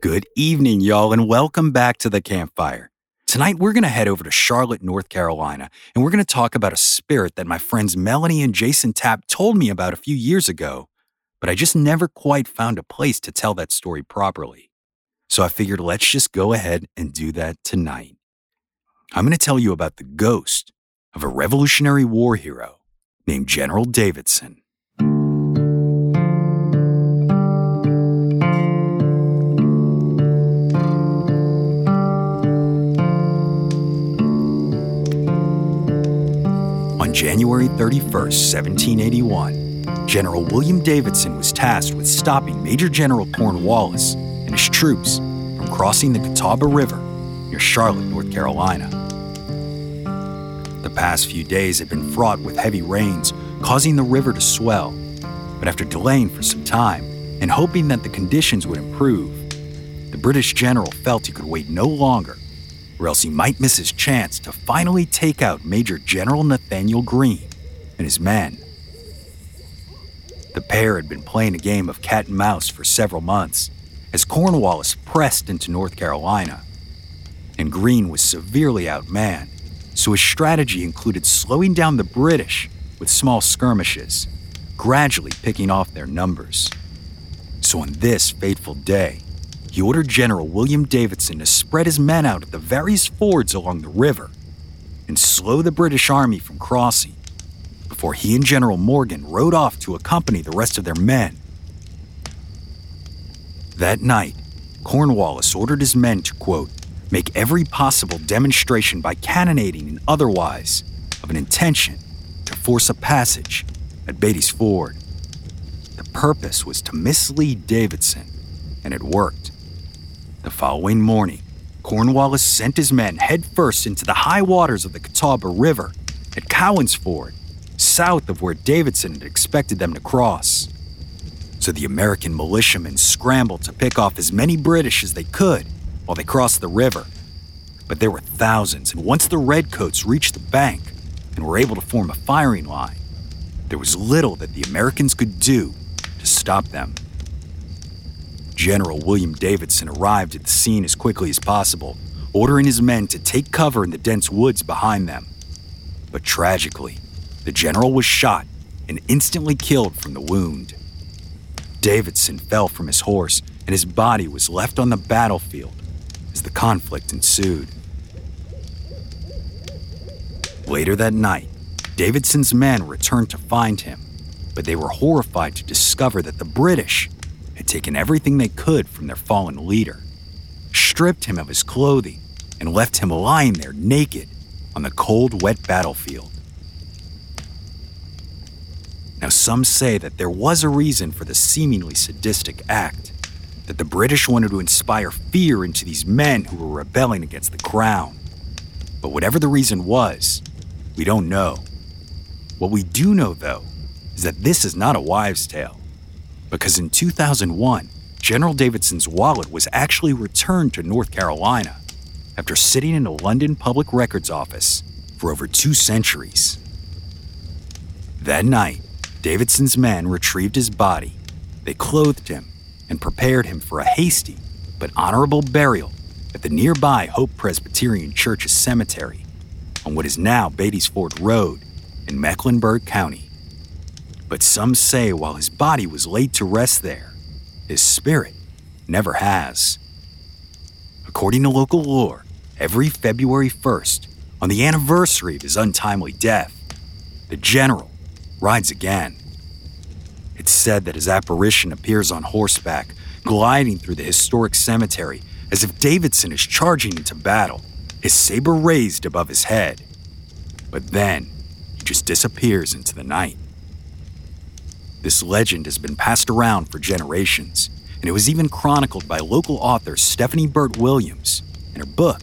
Good evening, y'all, and welcome back to The Campfire. Tonight, we're going to head over to Charlotte, North Carolina, and we're going to talk about a spirit that my friends Melanie and Jason Tapp told me about a few years ago, but I just never quite found a place to tell that story properly. So I figured let's just go ahead and do that tonight. I'm going to tell you about the ghost of a Revolutionary War hero named General Davidson. On January 31st, 1781, General William Davidson was tasked with stopping Major General Cornwallis and his troops from crossing the Catawba River near Charlotte, North Carolina. The past few days had been fraught with heavy rains, causing the river to swell. But after delaying for some time and hoping that the conditions would improve, the British general felt he could wait no longer, or else he might miss his chance to finally take out Major General Nathaniel Greene and his men. The pair had been playing a game of cat and mouse for several months as Cornwallis pressed into North Carolina, and Greene was severely outmanned, so his strategy included slowing down the British with small skirmishes, gradually picking off their numbers. So on this fateful day, he ordered General William Davidson to spread his men out at the various fords along the river and slow the British army from crossing before he and General Morgan rode off to accompany the rest of their men. That night, Cornwallis ordered his men to, quote, make every possible demonstration by cannonading and otherwise of an intention to force a passage at Beatty's Ford. The purpose was to mislead Davidson, and it worked. The following morning, Cornwallis sent his men headfirst into the high waters of the Catawba River at Cowan's Ford, south of where Davidson had expected them to cross. So the American militiamen scrambled to pick off as many British as they could while they crossed the river. But there were thousands, and once the redcoats reached the bank and were able to form a firing line, there was little that the Americans could do to stop them. General William Davidson arrived at the scene as quickly as possible, ordering his men to take cover in the dense woods behind them. But tragically, the general was shot and instantly killed from the wound. Davidson fell from his horse, and his body was left on the battlefield as the conflict ensued. Later that night, Davidson's men returned to find him, but they were horrified to discover that the British had taken everything they could from their fallen leader, stripped him of his clothing, and left him lying there naked on the cold, wet battlefield. Now, some say that there was a reason for the seemingly sadistic act, that the British wanted to inspire fear into these men who were rebelling against the crown. But whatever the reason was, we don't know. What we do know, though, is that this is not a wives' tale, because in 2001, General Davidson's wallet was actually returned to North Carolina after sitting in a London public records office for over 2 centuries. That night, Davidson's men retrieved his body. They clothed him and prepared him for a hasty but honorable burial at the nearby Hope Presbyterian Church's cemetery on what is now Beatty's Ford Road in Mecklenburg County. But some say while his body was laid to rest there, his spirit never has. According to local lore, every February 1st, on the anniversary of his untimely death, the general rides again. It's said that his apparition appears on horseback, gliding through the historic cemetery as if Davidson is charging into battle, his saber raised above his head. But then, he just disappears into the night. This legend has been passed around for generations, and it was even chronicled by local author Stephanie Burt Williams in her book,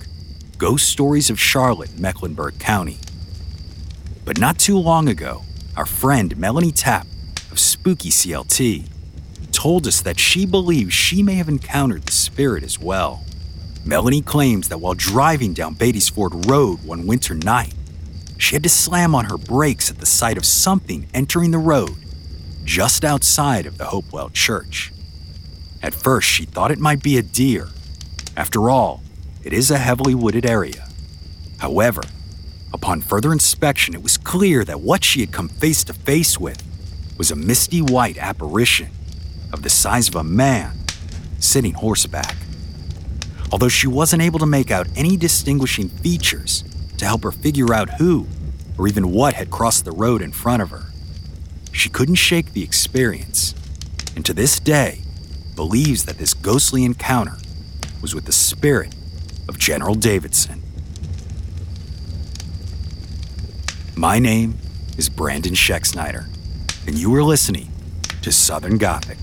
Ghost Stories of Charlotte, Mecklenburg County. But not too long ago, our friend Melanie Tapp of Spooky CLT told us that she believes she may have encountered the spirit as well. Melanie claims that while driving down Beatty's Ford Road one winter night, she had to slam on her brakes at the sight of something entering the road just outside of the Hopewell Church. At first, she thought it might be a deer. After all, it is a heavily wooded area. However, upon further inspection, it was clear that what she had come face to face with was a misty white apparition of the size of a man sitting horseback. Although she wasn't able to make out any distinguishing features to help her figure out who or even what had crossed the road in front of her, she couldn't shake the experience, and to this day believes that this ghostly encounter was with the spirit of General Davidson. My name is Brandon Schecksnyder, and you are listening to Southern Gothic.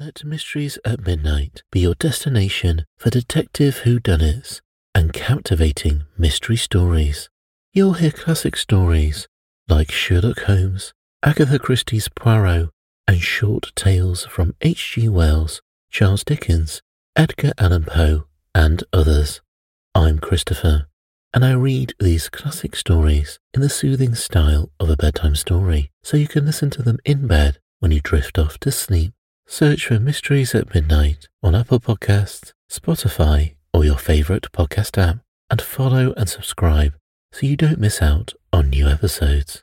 Let Mysteries at Midnight be your destination for detective whodunits and captivating mystery stories. You'll hear classic stories like Sherlock Holmes, Agatha Christie's Poirot, and short tales from H.G. Wells, Charles Dickens, Edgar Allan Poe, and others. I'm Christopher, and I read these classic stories in the soothing style of a bedtime story, so you can listen to them in bed when you drift off to sleep. Search for Mysteries at Midnight on Apple Podcasts, Spotify, or your favourite podcast app, and follow and subscribe so you don't miss out on new episodes.